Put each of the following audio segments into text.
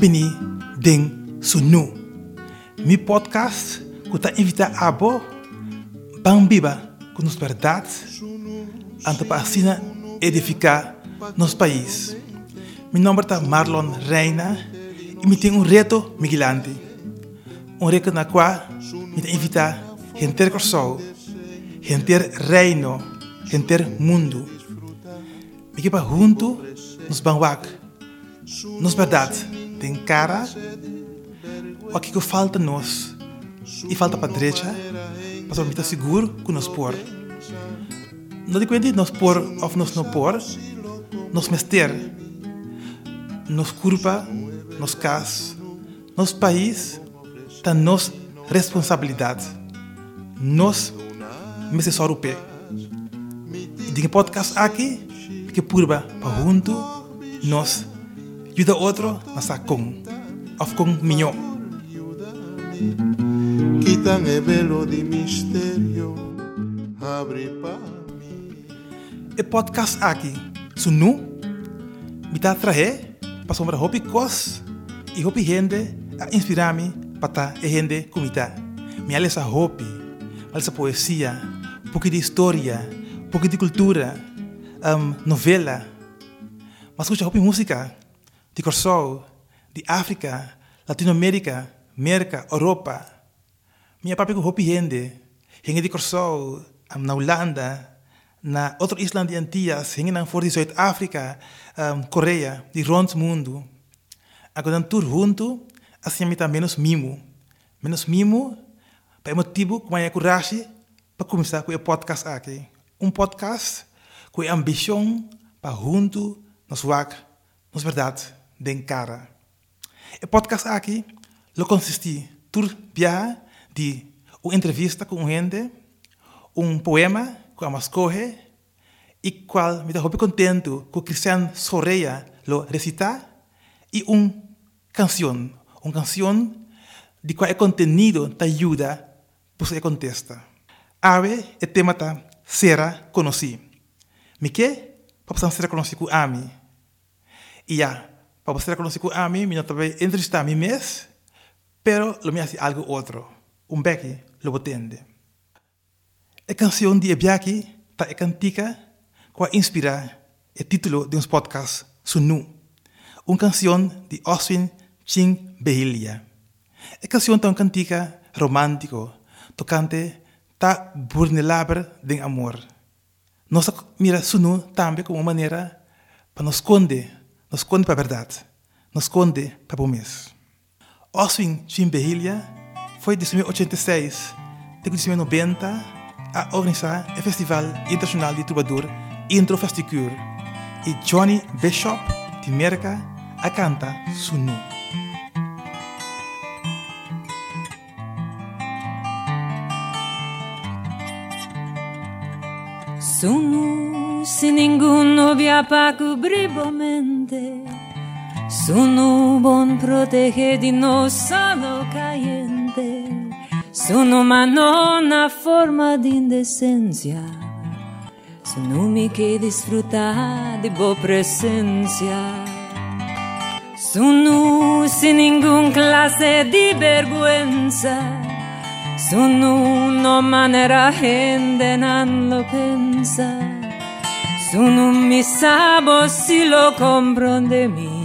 company ding Sunu. Mi podcast kuta invita abo bang biba com nos verdade antepacina edificar nos país. Mi nome é Marlon Reina e me tem reto migilante. Reto na qual me invita gente corso, gente reino, gente mundo. Me quepa junto nos banwak, nos verdade tem cara. O que falta nós e falta para a direita para estar seguro que nós por. Não depende de nós por ou nós não por, nós mester, nós culpa, nós caso, nosso país está nossa responsabilidade. Nós mesmo só o pé. E tem podcast aqui que purba para junto nós ajuda outro na sacão, of com minho. Quitan el velo de misterio, abre para mí. El podcast aquí, Sunu, me está traje para sombra hobby cos y hobby gente a inspirarme para estar gente comita. Me alesa hobby, alesa poesía, poco de historia, poco de cultura, novela. Mas escucha hobby música, de Corsol, de África, Latinoamérica, Merca, Europa. Minha papi com hopi hende de Corsol, na Holanda, na outra isla de Antillas, hende na fora de Zuid-África, Coreia, de rond mundo. Agora, um tour junto, assim me tá menos mimo. Menos mimo, para motivo que eu coragem para começar com o podcast aqui. Podcast com a ambição para junto nos wak, nos verdade, den cara. O podcast aqui lo consistí tour viaje de una entrevista con gente, un poema que amas coge y cual me da muy contento que Cristian Soraya lo recita y una canción de cual el contenido te ayuda pues se contesta. Ahora el tema está será conocido. ¿Me qué? Para ser conocido a mí. Y ya, para ser conocido a mí, me no voy a entrevistar a mí mismo. Pero lo me hace algo otro. Becky lo botende. La canción de Ebiaki está cantica que inspira el título de un podcast, Sunu. Una canción de Oswin Chin Behilia. La canción está cantica romántico, tocante, está burnelaber de amor. Nos mira Sunu también como una manera para nos esconde para verdad, nos esconde para promesa. Oswin Chin Behilia foi de 1986 até 1990 a organizar o Festival Internacional de Troubadour Intro Festicure e Johnny Bishop de Merca a canta Sunu. Sunu, se ninguno via para cobrir mente. Sunu bon protege di no sano cayente. Sunu mano na forma de indecencia. Sunu mi que disfruta de bo presencia. Sunu sin ningún clase de vergüenza. Sunu no manera gente nan lo pensa. Sunu mi sabo si lo comprende mi.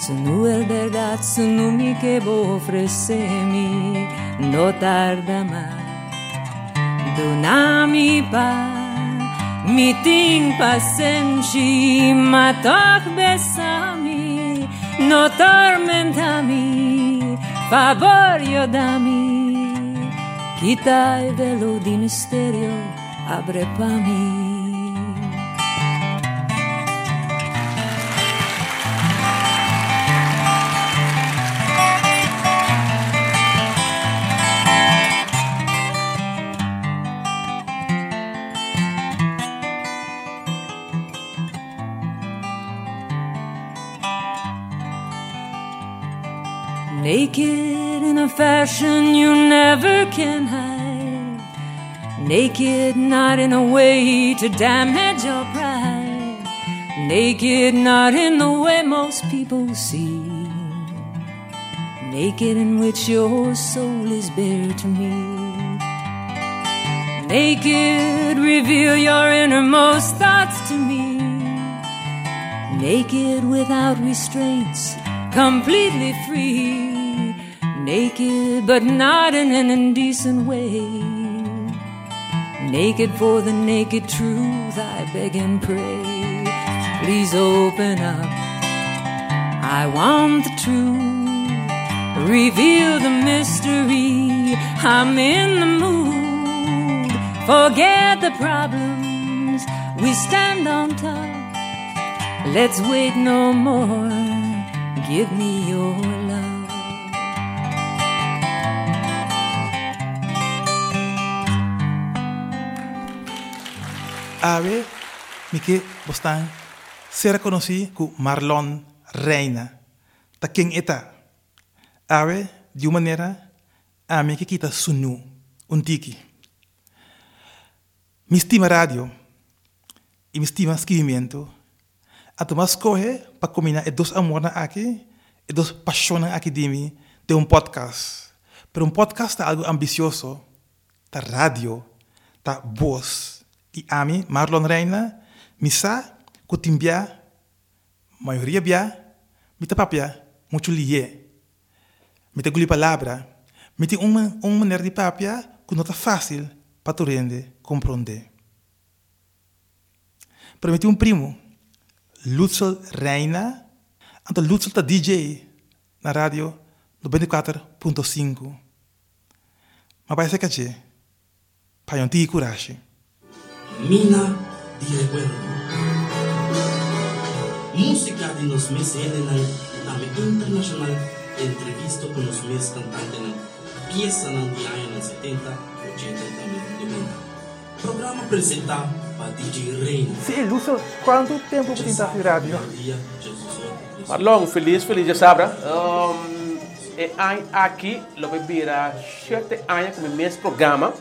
Sunu el verdad, sunu mi que vos ofrecemi, no tarda más. Dona mi pa, mi ting pasenci, matok besami, no tormentami, favor yo dami. Quita el velo de misterio, abre pa mi. Naked in a fashion you never can hide. Naked not in a way to damage your pride. Naked not in the way most people see. naked in which your soul is bared to me. Naked, reveal your innermost thoughts to me. Naked, without restraints, completely free. Naked, but not in an indecent way. Naked for the naked truth, I beg and pray. Please open up, I want the truth. Reveal the mystery, I'm in the mood. Forget the problems, we stand on top. Let's wait no more, give me your love. Awe, Miki Bostan, se reconocí ku Marlon Reina. Ta king ita. Awe, de uma maneira, a Miki kita sunu, untiki. Mi estima radio y mi estima escribimiento. A Tomás coge para combinar dos amores aquí, dos pasiones aquí de mí, de un podcast. Pero un podcast está algo ambicioso. Está radio, está voz. Y a mí, Marlon Reina, misa, kutimbia, mayoría bia, mi tapapia, mucho lié. Mi te guli palabra. Mi te un manera de papia que no está fácil para tu rende. Comprender. Pero met un primo, Lucel Reina, en de Lucel ta DJ na radio 94.5. Ma parece que je, pa yon ti courage. Mina di recuerdo. Música de los meses en la internacional entrevisto con los meses cantantes en pieza en el día en el 70, 80 y también 90. Programa apresentado para DJ Reina. Sim, Lúcio, quanto tempo você está na rádio? Marlon, feliz, já sabe. Aqui, eu vou virar 7 anos com o mesmo programa.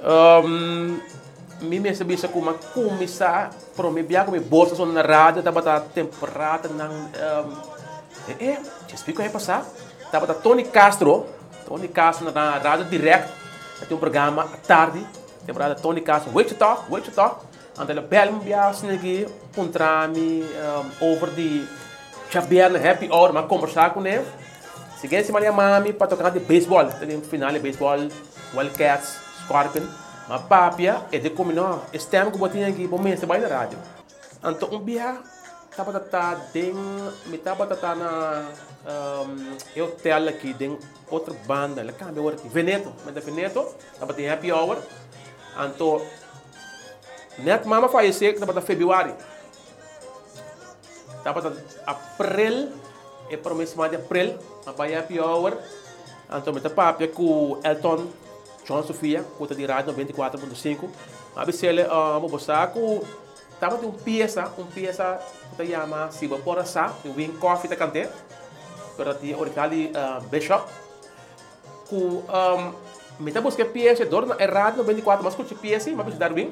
Eu recebi isso como começar, para me viajar com a minha bolsa na rádio, estava na temporada. Já explico o que passar. Estava na Tony Castro na rádio direto. Tem programa à tarde. Temporada Tony Castro, Wichita. En de bel me contra me over de Xavier Happy Hour, mas conversar com ele. Seguinte se minha mãe para tocar de beisebol, tem final de beisebol, Wildcats, Scorpion, mas papia é de combinar, estamos que botinha aqui, bom mês trabalho na rádio. Então bia tava tá den, me tava tá na eu hotel aqui den outra banda, ela cambia aqui, Veneto, mas da Veneto, tava tem Happy Hour. Então, minha mãe faleceu em fevereiro. Em abril, é para o mês de abril, a minha happy hour. Então, meu papo com Elton, John Sofia, conta de rádio 94.5. A Bicele, o Bosaco, estava de uma peça que se chama Siba Porasá, de Wing Coffee, da Canté, para o original de Bishop. Meta busquei PS dorna errado no 24, mas curti PS, mas pedi Darwin.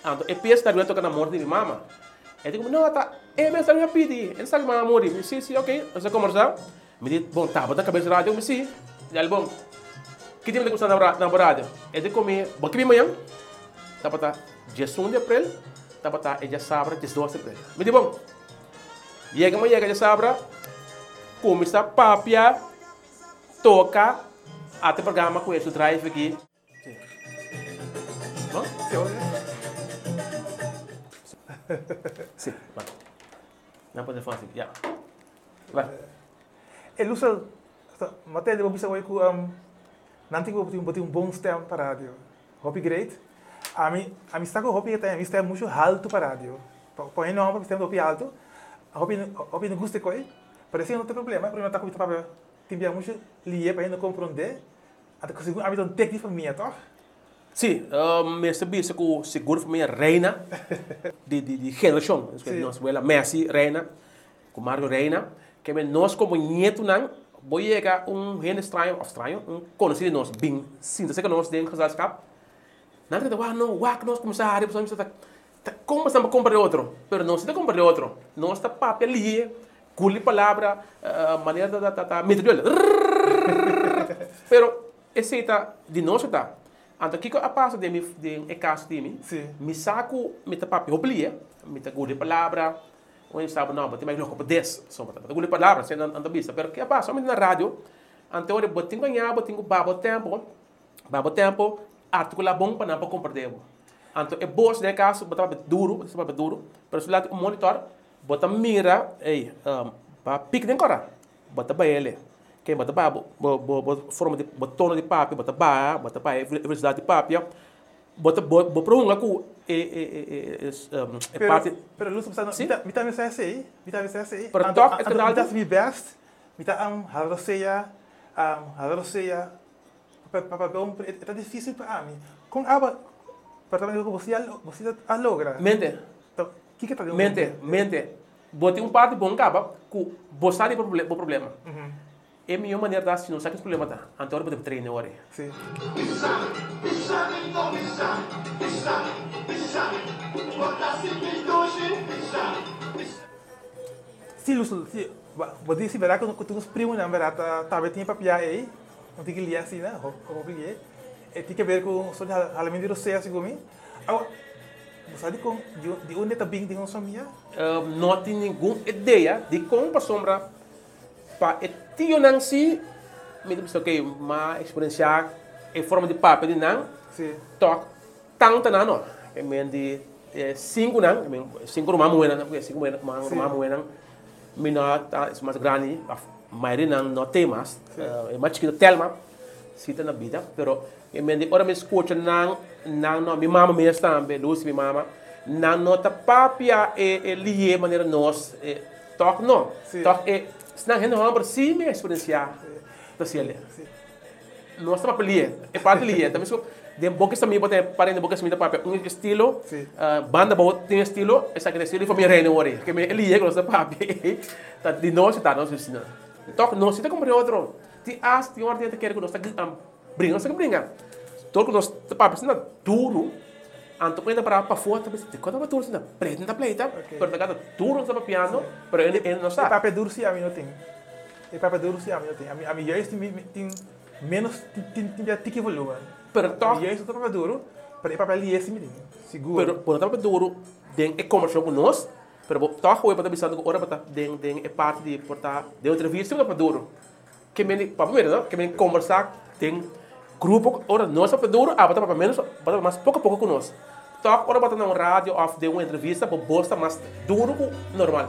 Então, e PS Darwin toca na morte de minha mama. Eu digo, não, tá, é mesmo Darwin a pedir. Ele sabe que minha mãe morre. Sim, ok. Você conversar. Me diz, bom, tá, bota a cabeça na rádio. Eu disse, ele, bom, que dia me gostar na rádio? Ele come, bom, que manhã? Tá, bota, dia 1 de abril. Tá, bota, é dia sábado, dia 12 de abril. Me diz, bom, chega dia sábado. Começa a papia, toca. Até o programa com esse drive aqui. Bom? Sim, vai. Não pode fazer assim. Já. Vai. Lucel, Matheus, eu vou dizer que não tenho que botar um bom stem para a rádio. Hopi great. A mim está com o Hopi, a mim está muito alto para a rádio. Põe o nome, está muito alto. A Hopi não gosta de coisa. Parece que não tem problema, porque não está com o papel. Tem muito lié para a gente compreender. Até que seguro, é um técnico para mim, tá? Sim, mas eu seguro para mim, Reina, de geração. Nós vamos Messi, Reina, com Mario Reina, que nós como neto, vou chegar gente estranho, conhecido de nós, bem, sim, que nós temos que escapar. Não é que nós começamos a comprar outro, mas nós não compramos outro. Nós estamos papel lié. Culi palavra, maneira da metodologia. Pero essa de noite tá. Então, o que eu faço de um caso de mim? Me saco, me papel, obliguei, me tago de palavra, ou eu sabe não, mas tem mais louco por 10, só para tago de palavra, sem andar vista. Pero o que eu faço? Somente na rádio, então eu botinho ganhar, botinho babo tempo, articula bom para não para compreender. Então, é bom se der caso, botar duro, pero se lá o monitor, bota mira, ei, para pique de cora, bota para ele. Quem bota babo, forma de botão de papel, bota baia, velocidade de papel, bota para com é parte. Pero Lúcio, me tá me saindo aí, Para toque é canal das minhas best, me tá há roceia, papel é difícil para mim. Com aba, para também você a logra. Mente. Então, que tá de mente. Botei parte bom caba, com bosta de problema. É a minha maneira de assinar, sabe que problema está? Então, eu vou treinar agora. Sim. Sim, Lucel. Você verá que eu tenho uns primos, na verdade, talvez tenha papel aí. Não tem que ler assim, né? Como eu tem que ver com o sonho de você, assim como eu. Agora, você sabe de onde está bem de uma família? Não tenho nenhuma ideia de como a sombra para tio Nancy, me disse ok, uma experiência em forma de papel de não, toque tanto não, é meio de 5 uma moeda, menor é mais grande, maioria não tem mais, é mais chiquito telma, se tem na vida, pero é meio de hora me escuta não, minha mama me está bem, Lúcia minha mama, não tá papia é lié maneira nós, toque não, toque é senão gente não para si me experienciar da ciência não está para ler é para ler também só de boca também para parem de boca também para um estilo banda boa tem estilo essa que é estilo família reina ore que me ler que não está para tá de nós está nós ensina então nós está como outro te ask te ordem te quer que nós está brinca se brinca todo que nós para ensina duro anto ainda para fora também se quando vai tudo se na preta para cada turno para piano para ele não sabe papel duro se a mim não tem e papel duro se a mim não tem a mim eu tem menos tem que volume para toque eu estou papel duro para papel esse me tem seguro para papel duro tem é comercial com nós para toque ou para bisando agora para tem é parte de portar de entrevista para papel duro que me papel mesmo não que me conversar tem grupo ora nós papel duro a para menos para mais pouco a pouco com nós toque ora para na rádio ou de uma entrevista para bosta mais duro que normal.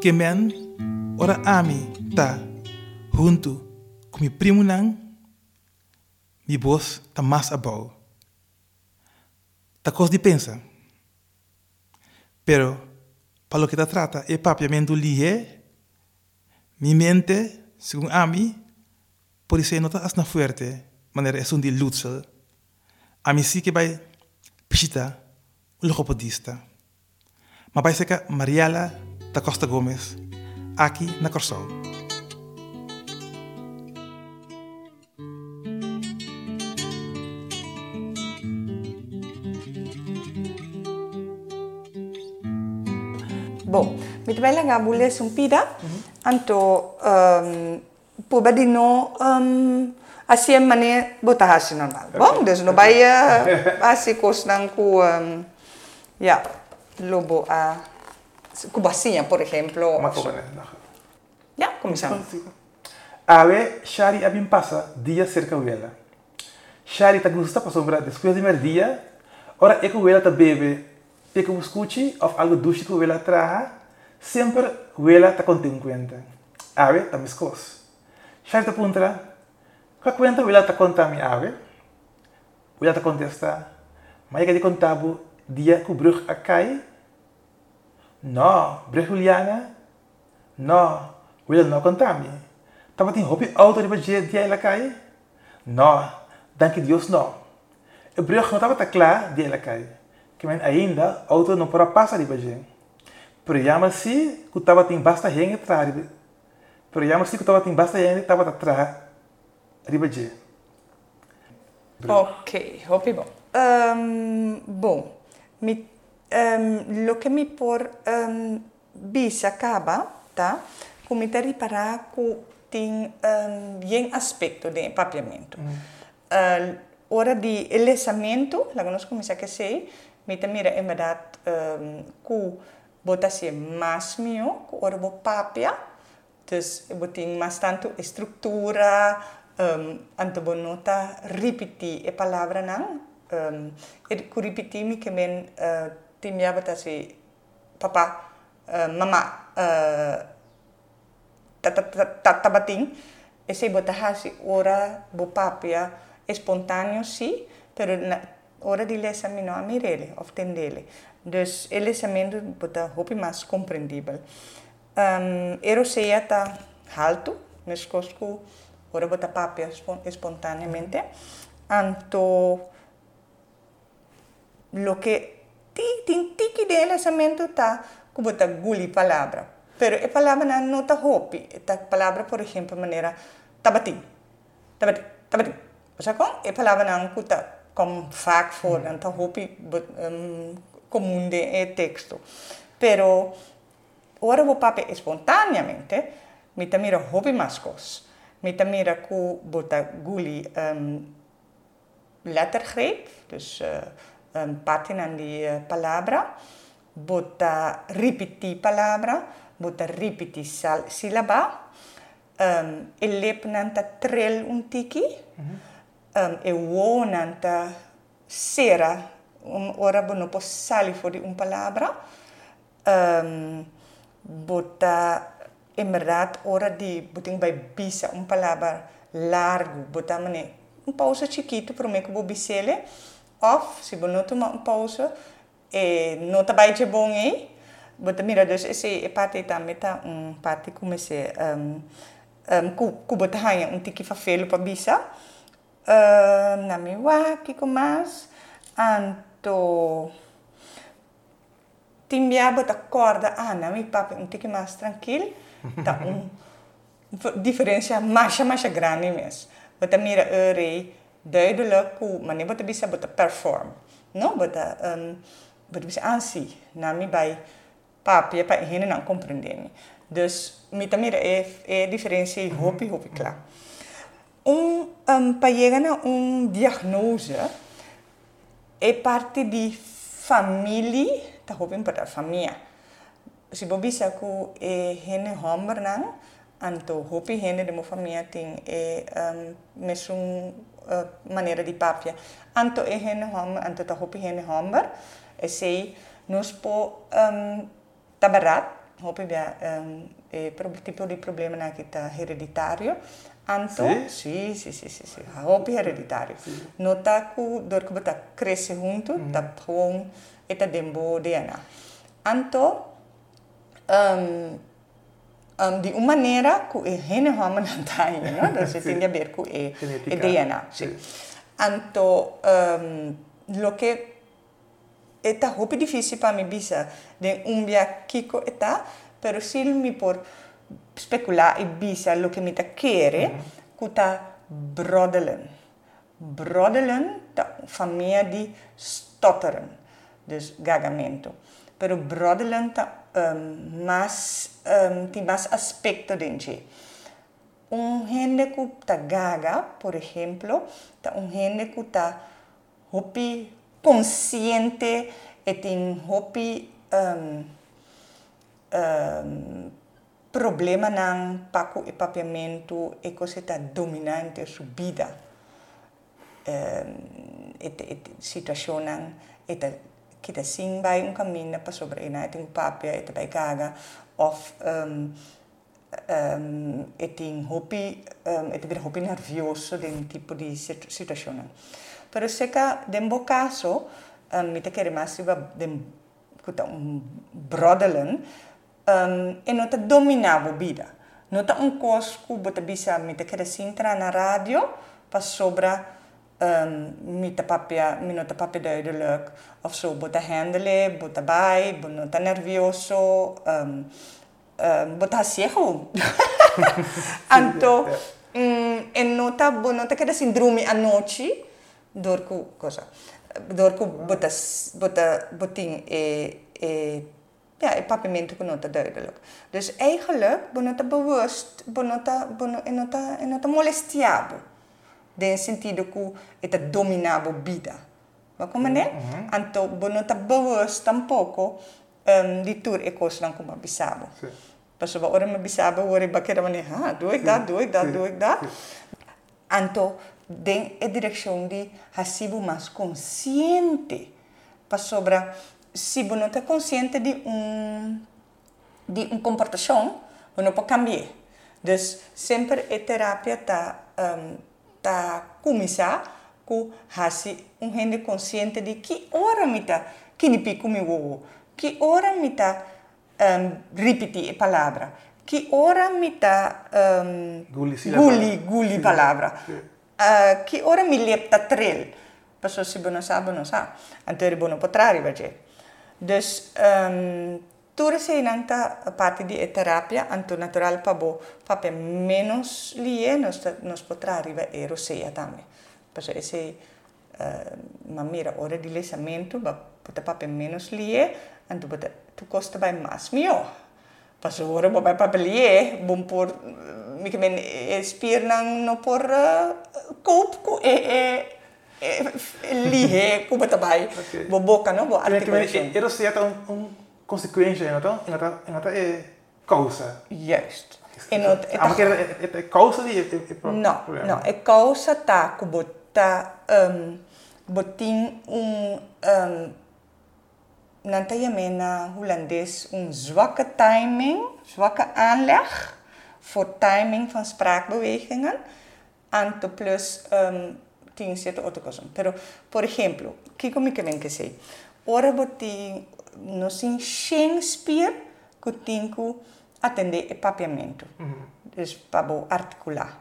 Que men ora ami tá junto com meu primo não me voz tá mais abau. Tá coisa de pensa. Pero, para o que tá trata, é papiamento lié, minha mente, segundo a mim, pode ser nota asna fuerte, maneira é um de Lucel. A mim sim que vai pisita, o logopedista. Mas vai ser que Mariela da Costa Gomez, aqui na Corsol. Bom, me também lá gabulei sumpida, então por bem não assim é mané botar assim normal, bom, desde não vai assim costumam com já lobo a cubacinha por exemplo, já começamos. A vez Shari abim passa dia cerca dela, Shari tá gosta para sobrar depois do primeiro dia, ora é que ela tá bebe. Porque o escute ou algo doce que ela traz, sempre ela está contente. Ave, está mais coisa. Shari está perguntando, qual conta ela está contando a minha ave? Ela está contestando, mas eu te contava o dia que o bruxo cai? Não, bruxo Juliana? Não, ela não contava. Estava tem roupa alta depois de dia ela cai? Não, danke Deus não. O bruxo não estava claro de ela cai. Que ainda a outra não para passar de baixo. Por chama-se que estava tem bastante gente atrás. Por chama-se que estava tem bastante gente estava atrás de baixo. Ok, hope bom. Lo que mi por bisa kaba, tá? Cometer reparar que tem bem aspecto de empapamento. Hora de elesamento, lá nós começamos a sei, me mira em verdade que botasse mais meu, que hora vou papia, dus eu tenho bastante estrutura, anto vou nota repetir a palavra não, e que repetir me que men tem minha botasse papá, mamá, tatabatin, esse botasse hora vou papia espontâneo sim, mas na hora de lesamento não amirele, ofendele. Dus o lesamento bota hopi mais compreendível. Ero seia tá alto, mas cosco hora bota papia espontaneamente. Anto lo que tem tiki de lesamento tá que bota guli palavra, mas a palavra não tá hopi. A palavra, por exemplo, maneira tabatim, tabatim. Você com é palavra não cuta como fac for então hopi comum de texto, pero ora vou pape espontaneamente me tamira hopi mascos me tamira cu bota guli lettergreep dus patina di palavra bota repeti palavra bota repeti sílaba el lep nanta trel un tiki e uo nanta sera ora bono po sali fuori un palabra bota emerald ora di buting by bisa un palabra largo bota mane un pausa chiquito pro me como bisele off si bono toma un pausa e nota by jebongi bota mira dus esse parte ta meta un parte come se ku bota hanya un tiki fafelo pa bisa nami waki komas anto timbia bota corda ana mi papi un tiki mais tranquilo tá diferença mais grande mesmo bota mira rei duidelijk ku mane bota bisa bota perform no bota bota bisa ansi nami by papi pa hene não compreendem dus mita mira é diferença hopi claro. Para chegar a diagnose, é parte de família, tá hoping para a família. Se bobisa ku é hene homem não, anto hopi hene de mo família tem é mesmo maneira de papia. Anto é hene homem, anto tá hopi hene homem, é sei nos po tabarat, hopi via é tipo de problema na que tá hereditário. Anto, sim, hobby hereditário. Nota que dor que bota cresce junto, tá bom, e tá dembo DNA. Anto, de uma maneira que é gene homem não tá aí, né? Então você tem a ver com é DNA. Sim. Anto, lo que é tá hobby difícil para mim bisa, de via kiko é tá, pero se me por specula e bisa lo que mi ta kere kuta brodelen ta famia di stotteren dus gagamento pero brodelen ta mas ti mas aspecto denje un hende kuta gaga por ejemplo ta un hende kuta hopi consciente et in hopi problema não paco e papiamento é coisa tá dominante subida situação não que tá sim vai caminho para sobre na tem papia é vai caga of é tem hopi é tem hopi nervioso de tipo de situação não, mas se cá de um caso me te quer mais sobre de que broadelen e não te dominava a vida. Não te encosco, bota bisa, me te queres entrar na rádio, para sobra, me te papia, me não te papia duidelijk, of so, bota handelen, bota bij, não te nervioso, bota cego. Então, e não te queres síndrome à noite, dor coisa. doorkoop boeting papimento benota duidelijk. Dus eigenlijk benota bewust benota molestiabo. Den sentido ku eta dominabo vida. Wa komende? Anto benota bewust tampoco di tour ecos lang kuma bisabo. Pas ba ora mabisabo ora bakera mane ha doe ik dat. Anto den é direção de hasibu mais consciente para sobra se você não está consciente de um comportação você não pode cambiar. Então sempre a terapia tá começar com hasi gente consciente de que hora me tá que nem pico me vou que hora me tá repetir a palavra que hora me tá guli palavra que ora mi lepta trail. Pas als je bono sa. Anteri bono potrari baje. Dus toen ze in anta parte di terapia, anto natural pabo, pape menos lie nos potrari va erosea tame. Pas ese mamira ora di lesamento, ba pota pape menos lie, anto pota tu costa vai mas mio. Pas ora bo vai pape lie, bon por ik ben spier lang nog voor koop lihe kuba tabai boboka no bo articulation. Eros ja dan consequentie en dat causa. Juist. En dat het causa die het probleem. No, het causa ta kubota botin nanta yamena Hollandes een zwakke timing, zwakke aanleg. Voor timing van spraakbewegingen. Anto plus 10 zetten autocozen. Pero, por ejemplo, kijk hoe ik ben gezegd. Ora botin nos in Shakespeare kutingu atende e papiamento. Dus pabo articular.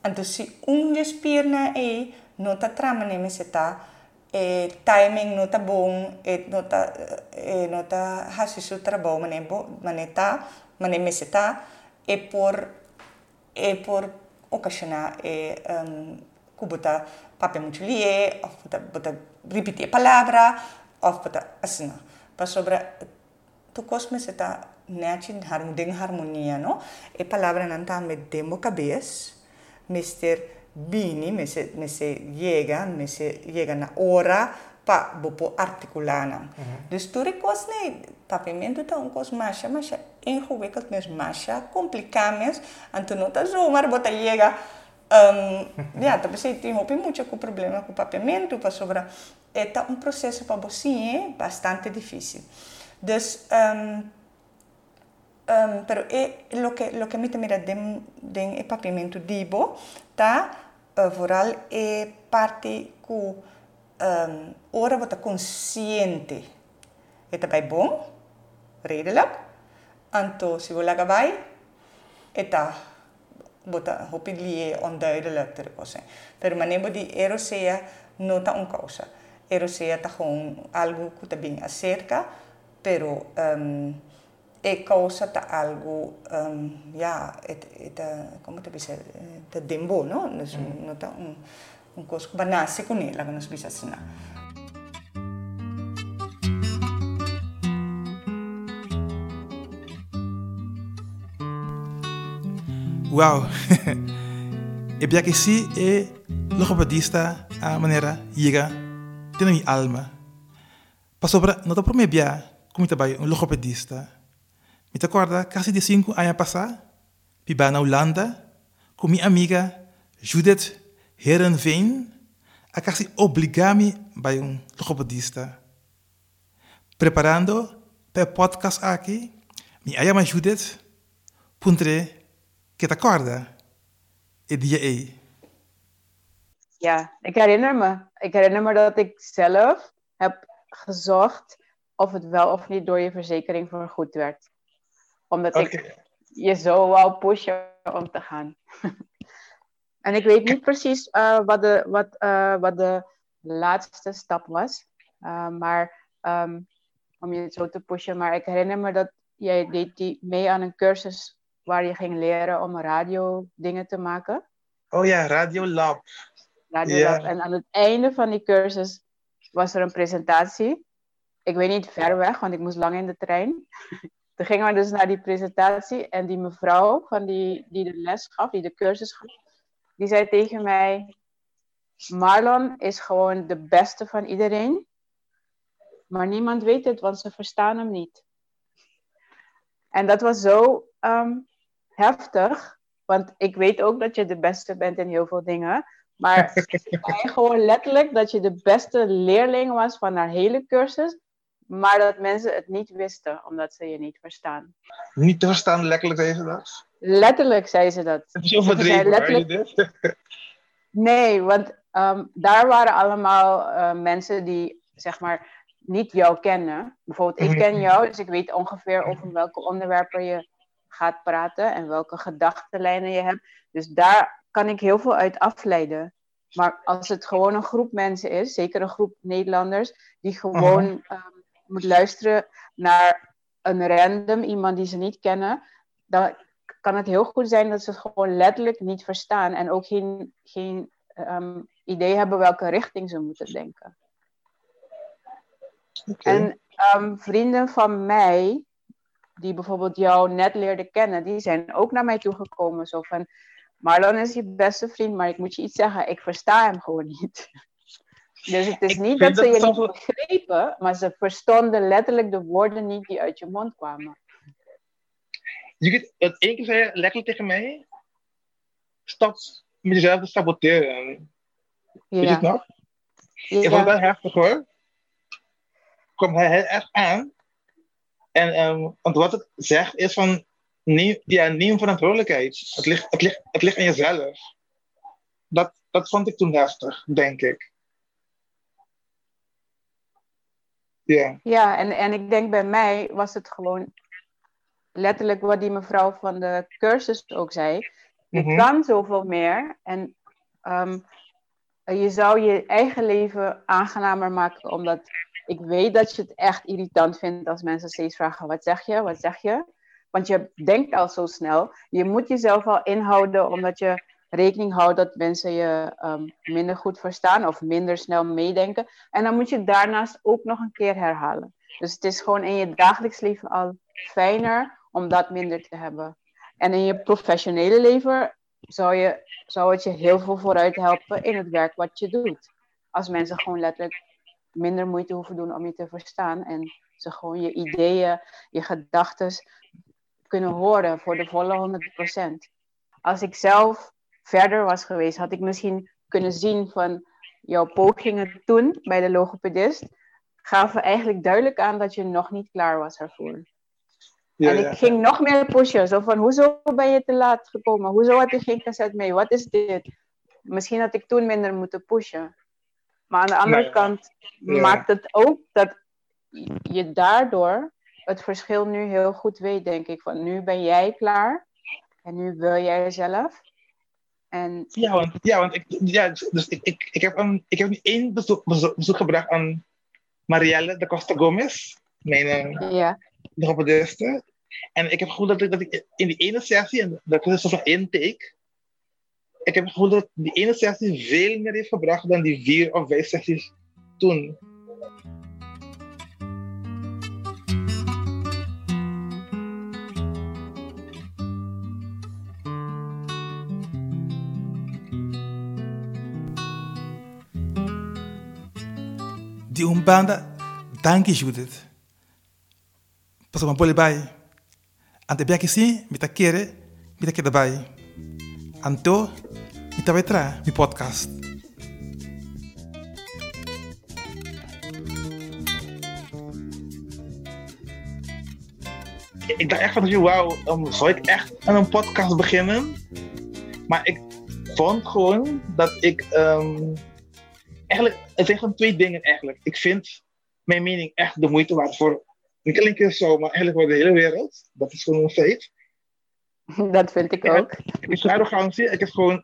Anto si spier na e nota trama neme seta e timing nota bon nota hasisu trabo maneta maneme seta e por ocasionar kubota papel muito lié, ou bota repetir a palavra, ou bota assim, para sobra tu cosmes está nachin harmonia, não? E palavra não tá me demo cabeça, mister Bini, me se chega na hora para bopo articular. Dus tu recosne papimento tá cos masha ingewikkeld met massa, complicaties. En toen nota zomaar bota llega. Ja, dan bezit je hoop je mucho con problemas con papiamento, pa sobra. Eta un proceso pa bocinha bastante difícil. Dus pero lo que me temera den e papiamento dibo, ta vooral e parte ku ora bota consciente. Eta bai bon, redelijk. Anto, si wil laga bij, eta, bota, hopi lie onduidelijk terkozen. Per manebo di erosea nota un causa. Erosea ta gewoon algo kuta bin acerca, pero e causa ta algo, como te bisa, ta dembo, no? Dus nota un cos, banase con ella, que nos bisa sina. Wow. E bia que si e logopedista a maneira chega tem a minha alma. Passobra, não te prometi bia como trabalho logopedista. Me acorda quase de 5 anos passar, piba na Holanda, com minha amiga Judith Heerenveen, a quase obrigar-me by logopedista. Preparando para podcast aqui, minha amiga Judith puntre que te acorda? E die ei? Ja, ik herinner me dat ik zelf heb gezocht of het wel of niet door je verzekering vergoed werd. Omdat ik je zo wou pushen om te gaan. En ik weet niet precies wat de laatste stap was. Om je zo te pushen. Maar ik herinner me dat jij deed mee aan een cursus waar je ging leren om radio dingen te maken. Oh ja, Radiolab. En aan het einde van die cursus was er een presentatie. Ik weet niet, ver weg, want ik moest lang in de trein. Toen gingen we dus naar die presentatie. En die mevrouw van die de les gaf, die de cursus gaf, die zei tegen mij... Marlon is gewoon de beste van iedereen. Maar niemand weet het, want ze verstaan hem niet. En dat was zo heftig. Want ik weet ook dat je de beste bent in heel veel dingen. Maar gewoon letterlijk dat je de beste leerling was van haar hele cursus. Maar dat mensen het niet wisten, omdat ze je niet verstaan. Niet te verstaan, letterlijk zei ze dat? Letterlijk zei ze dat. Het is overdreven, letterlijk... Nee, want daar waren allemaal mensen die, zeg maar, niet jou kennen. Bijvoorbeeld, ik ken jou, dus ik weet ongeveer over welke onderwerpen je gaat praten en welke gedachtenlijnen je hebt. Dus daar kan ik heel veel uit afleiden. Maar als het gewoon een groep mensen is, zeker een groep Nederlanders, die gewoon moet luisteren naar een random, iemand die ze niet kennen, dan kan het heel goed zijn dat ze het gewoon letterlijk niet verstaan en ook geen idee hebben welke richting ze moeten denken. Okay. En vrienden van mij, die bijvoorbeeld jou net leerden kennen, die zijn ook naar mij toegekomen. Zo van, Marlon is je beste vriend, maar ik moet je iets zeggen, ik versta hem gewoon niet. Dus het is niet dat ze je niet begrepen, maar ze verstonden letterlijk de woorden niet die uit je mond kwamen. Het één keer zei je letterlijk tegen mij, stop met jezelf te saboteren. Weet je het nog? Ja. Ik vond dat heftig hoor. Komt hij heel erg aan. En want wat het zegt is van, neem verantwoordelijkheid. Het ligt aan jezelf. Dat vond ik toen heftig, denk ik. Yeah. Ja, en ik denk bij mij was het gewoon... Letterlijk wat die mevrouw van de cursus ook zei. Je kan zoveel meer. En je zou je eigen leven aangenamer maken. Omdat ik weet dat je het echt irritant vindt als mensen steeds vragen. Wat zeg je? Want je denkt al zo snel. Je moet jezelf al inhouden. Omdat je rekening houdt dat mensen je minder goed verstaan. Of minder snel meedenken. En dan moet je daarnaast ook nog een keer herhalen. Dus het is gewoon in je dagelijks leven al fijner om dat minder te hebben. En in je professionele leven zou het je heel veel vooruit helpen in het werk wat je doet. Als mensen gewoon letterlijk minder moeite hoeven doen om je te verstaan. En ze gewoon je ideeën, je gedachten kunnen horen voor de volle 100%. Als ik zelf verder was geweest, had ik misschien kunnen zien van jouw pogingen toen bij de logopedist. Gaven eigenlijk duidelijk aan dat je nog niet klaar was ervoor. Ja, en ik ging nog meer pushen. Zo van, hoezo ben je te laat gekomen? Hoezo had je geen cassette mee? Wat is dit? Misschien had ik toen minder moeten pushen. Maar aan de andere kant maakt het ook dat je daardoor het verschil nu heel goed weet, denk ik. Van, nu ben jij klaar. En nu wil jij zelf. En... Ik heb nu één bezoek gebracht aan Mariela da Costa Gomez. Mijn... logopediste. En ik heb het gevoel dat ik in die ene sessie, en dat is van één take, ik heb het gevoel dat die ene sessie veel meer heeft gebracht dan die 4 of 5 sessies toen. Die Umbanda, dank je Judith. Pas op mijn bij. En de biak is met de keren erbij. En toen, met de wetra, mijn podcast. Ik dacht echt van, wauw, zou ik echt aan een podcast beginnen? Maar ik vond gewoon dat ik, eigenlijk, het ligt om 2 dingen eigenlijk. Ik vind mijn mening echt de moeite waard voor... Niet alleen keer zo, maar eigenlijk voor de hele wereld. Dat is gewoon een feit. Dat vind ik ook. Ik heb arrogantie. Ik heb gewoon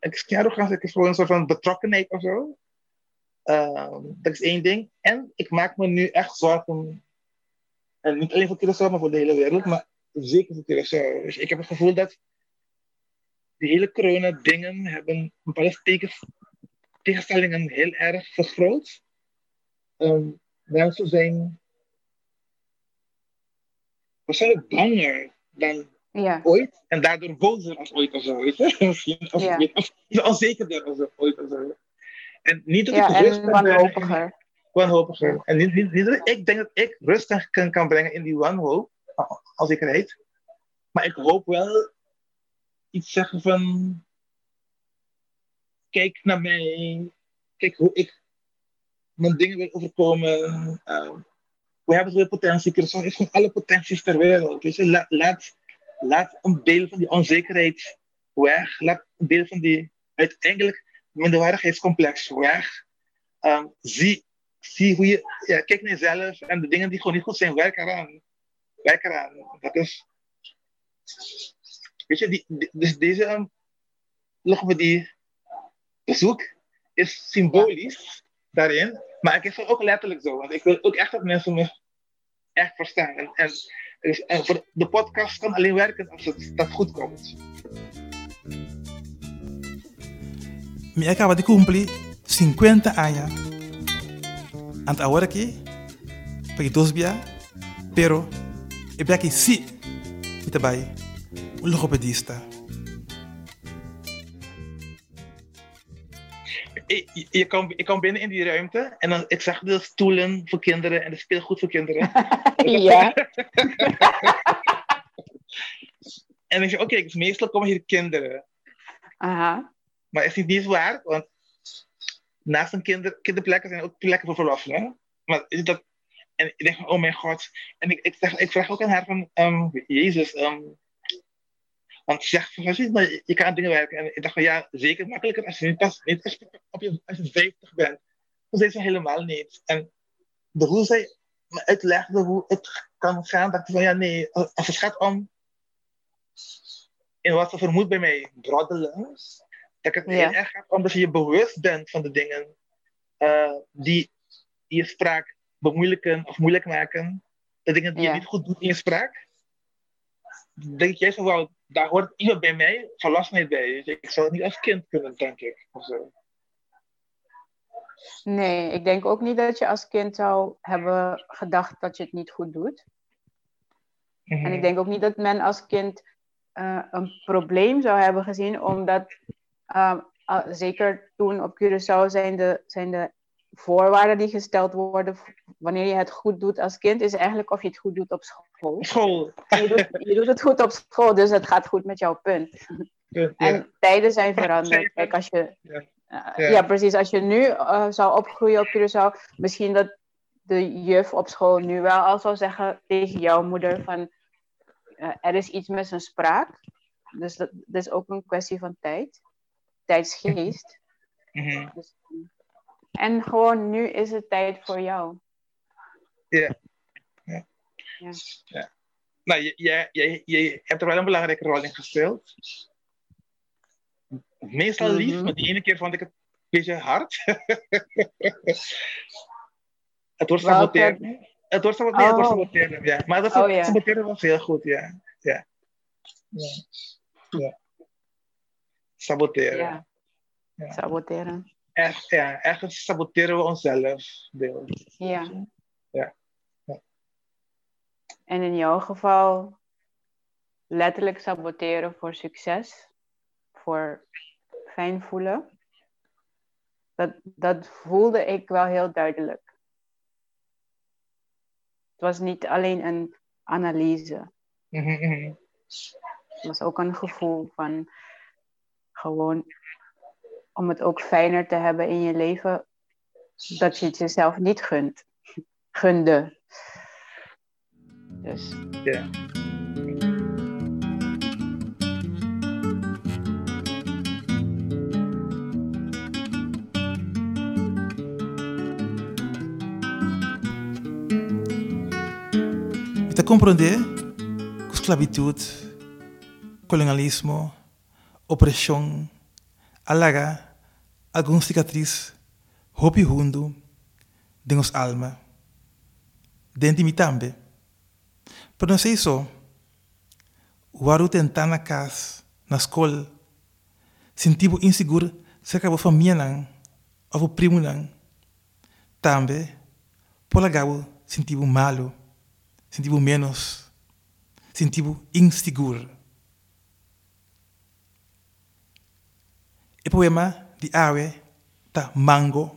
een soort van betrokkenheid of zo. Dat is één ding. En ik maak me nu echt zorgen. En niet alleen voor Curaçao, maar voor de hele wereld. Maar zeker voor Curaçao. Dus ik heb het gevoel dat... Die hele corona-dingen hebben... Een paar tegenstellingen heel erg vergroot. mensen zijn waarschijnlijk banger dan ooit. En daardoor bozer als ooit of zo. Weet je? Of onzekerder als ooit of zo. En niet dat ik rust ben. Wanhopiger. En niet, ik denk dat ik rustig kan brengen in die wanhoop. Als ik weet. Maar ik hoop wel iets zeggen van... Kijk naar mij. Kijk hoe ik mijn dingen wil overkomen. We hebben zoveel potentie. Cristian is gewoon alle potenties ter wereld. Weet je? Laat een deel van die onzekerheid weg. Laat een deel van die uiteindelijk minderwaardigheidscomplex weg. Zie hoe je... Ja, kijk naar jezelf. En de dingen die gewoon niet goed zijn, werk eraan. Dat is... Weet je, dus deze... Leggen we die... Bezoek is symbolisch daarin, maar het is ook letterlijk zo, want ik wil ook echt dat mensen me echt verstaan. En voor de podcast kan alleen werken als het dat goed komt. Mi acaba de cumplir 50 años. And ahora que, porque dos días, pero, estoy aquí sí, y también un logopedista. Ik kwam binnen in die ruimte en dan, ik zag de stoelen voor kinderen en de speelgoed voor kinderen. Ja. En ik zei, oké, dus meestal komen hier kinderen. Aha. Maar is niet waar, want naast een kinderplekken zijn ook plekken voor volwassenen. Maar is dat... En ik denk, oh mijn god. En ik vraag ook aan haar van, Jezus... Want ze zegt, je kan aan dingen werken. En ik dacht van, ja, zeker makkelijker als je niet als je 50 bent. Dat zei ze helemaal niet. En hoe zij me uitlegde hoe het kan gaan, dacht ik van, ja, nee. Als het gaat om, in wat ze vermoedt bij mij, broddelen. Dat het echt gaat om dat je bewust bent van de dingen die je spraak bemoeilijken of moeilijk maken. De dingen die je niet goed doet in je spraak. Denk ik juist van, wauw. Daar hoort iemand bij mij volwassenheid bij. Ik zou het niet als kind kunnen, denk ik. Ofzo. Nee, ik denk ook niet dat je als kind zou hebben gedacht dat je het niet goed doet. Mm-hmm. En ik denk ook niet dat men als kind een probleem zou hebben gezien, omdat zeker toen op Curaçao zijn de voorwaarden die gesteld worden wanneer je het goed doet als kind, is eigenlijk of je het goed doet op school. Je doet het goed op school, dus het gaat goed met jouw punt. Ja. En tijden zijn veranderd. Kijk, als je, precies, als je nu zou opgroeien op Curaçao, misschien dat de juf op school nu wel al zou zeggen tegen jouw moeder van er is iets met zijn spraak. Dus dat is ook een kwestie van tijd. Tijdsgeest. Mm-hmm. Dus, en gewoon, nu is het tijd voor jou. Ja. Nou, je hebt er wel een belangrijke rol in gespeeld. Meestal lief, maar die ene keer vond ik het een beetje hard. Het wordt saboteren. Het wordt saboteren, ja. Maar dat saboteren was heel goed, ja. Saboteren. Ja. Saboteren. Echt saboteren we onszelf. Ja. En in jouw geval letterlijk saboteren voor succes, voor fijn voelen. Dat voelde ik wel heel duidelijk. Het was niet alleen een analyse. Het was ook een gevoel van gewoon... Om het ook fijner te hebben in je leven. Dat je het jezelf niet gunt. Gunde. Dus. Ja. Te comprender que esclavitud, colonialismo, opresión, alaga. Alguma cicatriz, roupa e rundo, de nossa alma, dentro de mim também. Mas não sei só, o ar tentar na casa, na escola, sentindo inseguro cerca de família ou primo. Também, Por acabo, senti tipo malo, senti tipo menos, senti tipo inseguro. O poema de Awe está Mango.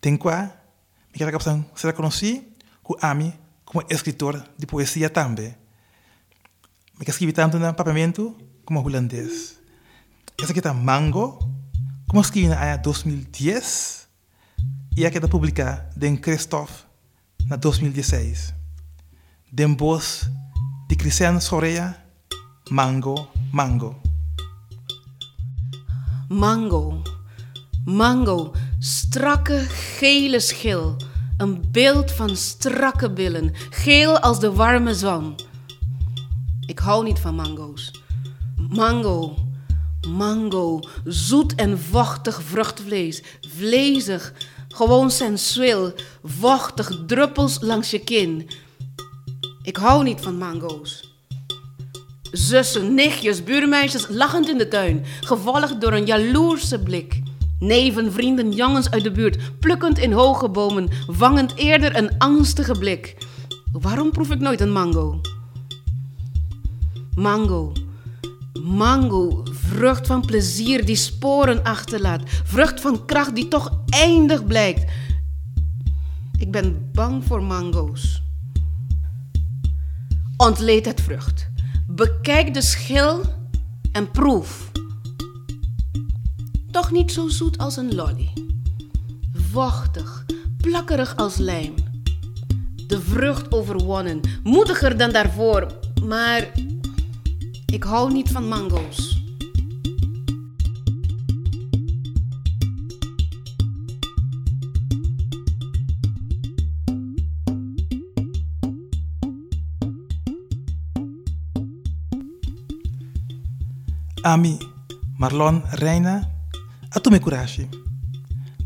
Tem qua, me quero capção será conhecido com a mim como escritor de poesia também. Me escrevi tanto no papamento como holandês. Essa aqui está Mango, como escrevi na área 2010 e aqui está publicada em Christophe na 2016. Dem voz de Cristian Soraya, Mango. Mango, strakke gele schil. Een beeld van strakke billen, geel als de warme zon. Ik hou niet van mango's. Mango, zoet en vochtig vruchtvlees. Vlezig, gewoon sensueel, vochtig, druppels langs je kin. Ik hou niet van mango's. Zussen, nichtjes, buurmeisjes lachend in de tuin, gevolgd door een jaloerse blik. Neven, vrienden, jongens uit de buurt, plukkend in hoge bomen, vangend eerder een angstige blik. Waarom proef ik nooit een mango? Mango, vrucht van plezier die sporen achterlaat. Vrucht van kracht die toch eindig blijkt. Ik ben bang voor mango's. Ontleed het vrucht. Bekijk de schil en proef. Toch niet zo zoet als een lolly. Vochtig, plakkerig als lijm. De vrucht overwonnen, moediger dan daarvoor. Maar ik hou niet van mango's. Ami, Marlon Reina, atume coragem.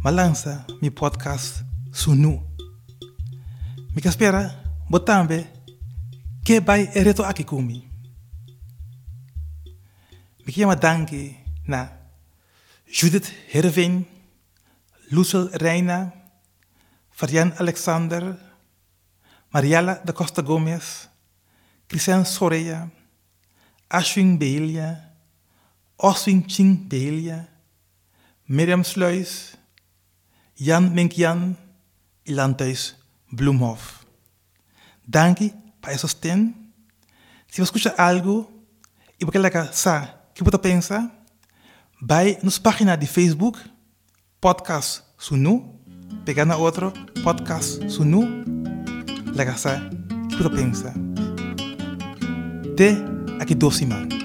Malança mi podcast Sunu. Me espera, botambe, que vai ereto aqui comigo. Me chama danke na Judith Heerenveen, Lucel Reina, Farian Alexander, Mariela da Costa Gomez, Cristian Soraya, Oswin Chin Behilia, Miriam Slois, Jan Menkian e Lantais Blumhoff. Danke para esse sustento. Se você escuta algo e você quer saber o que você pensa, vai nos página de Facebook, Podcast Sunu, pegar na outra, Podcast Sunu, e quer saber o que você pensa. Até aqui 2 semanas.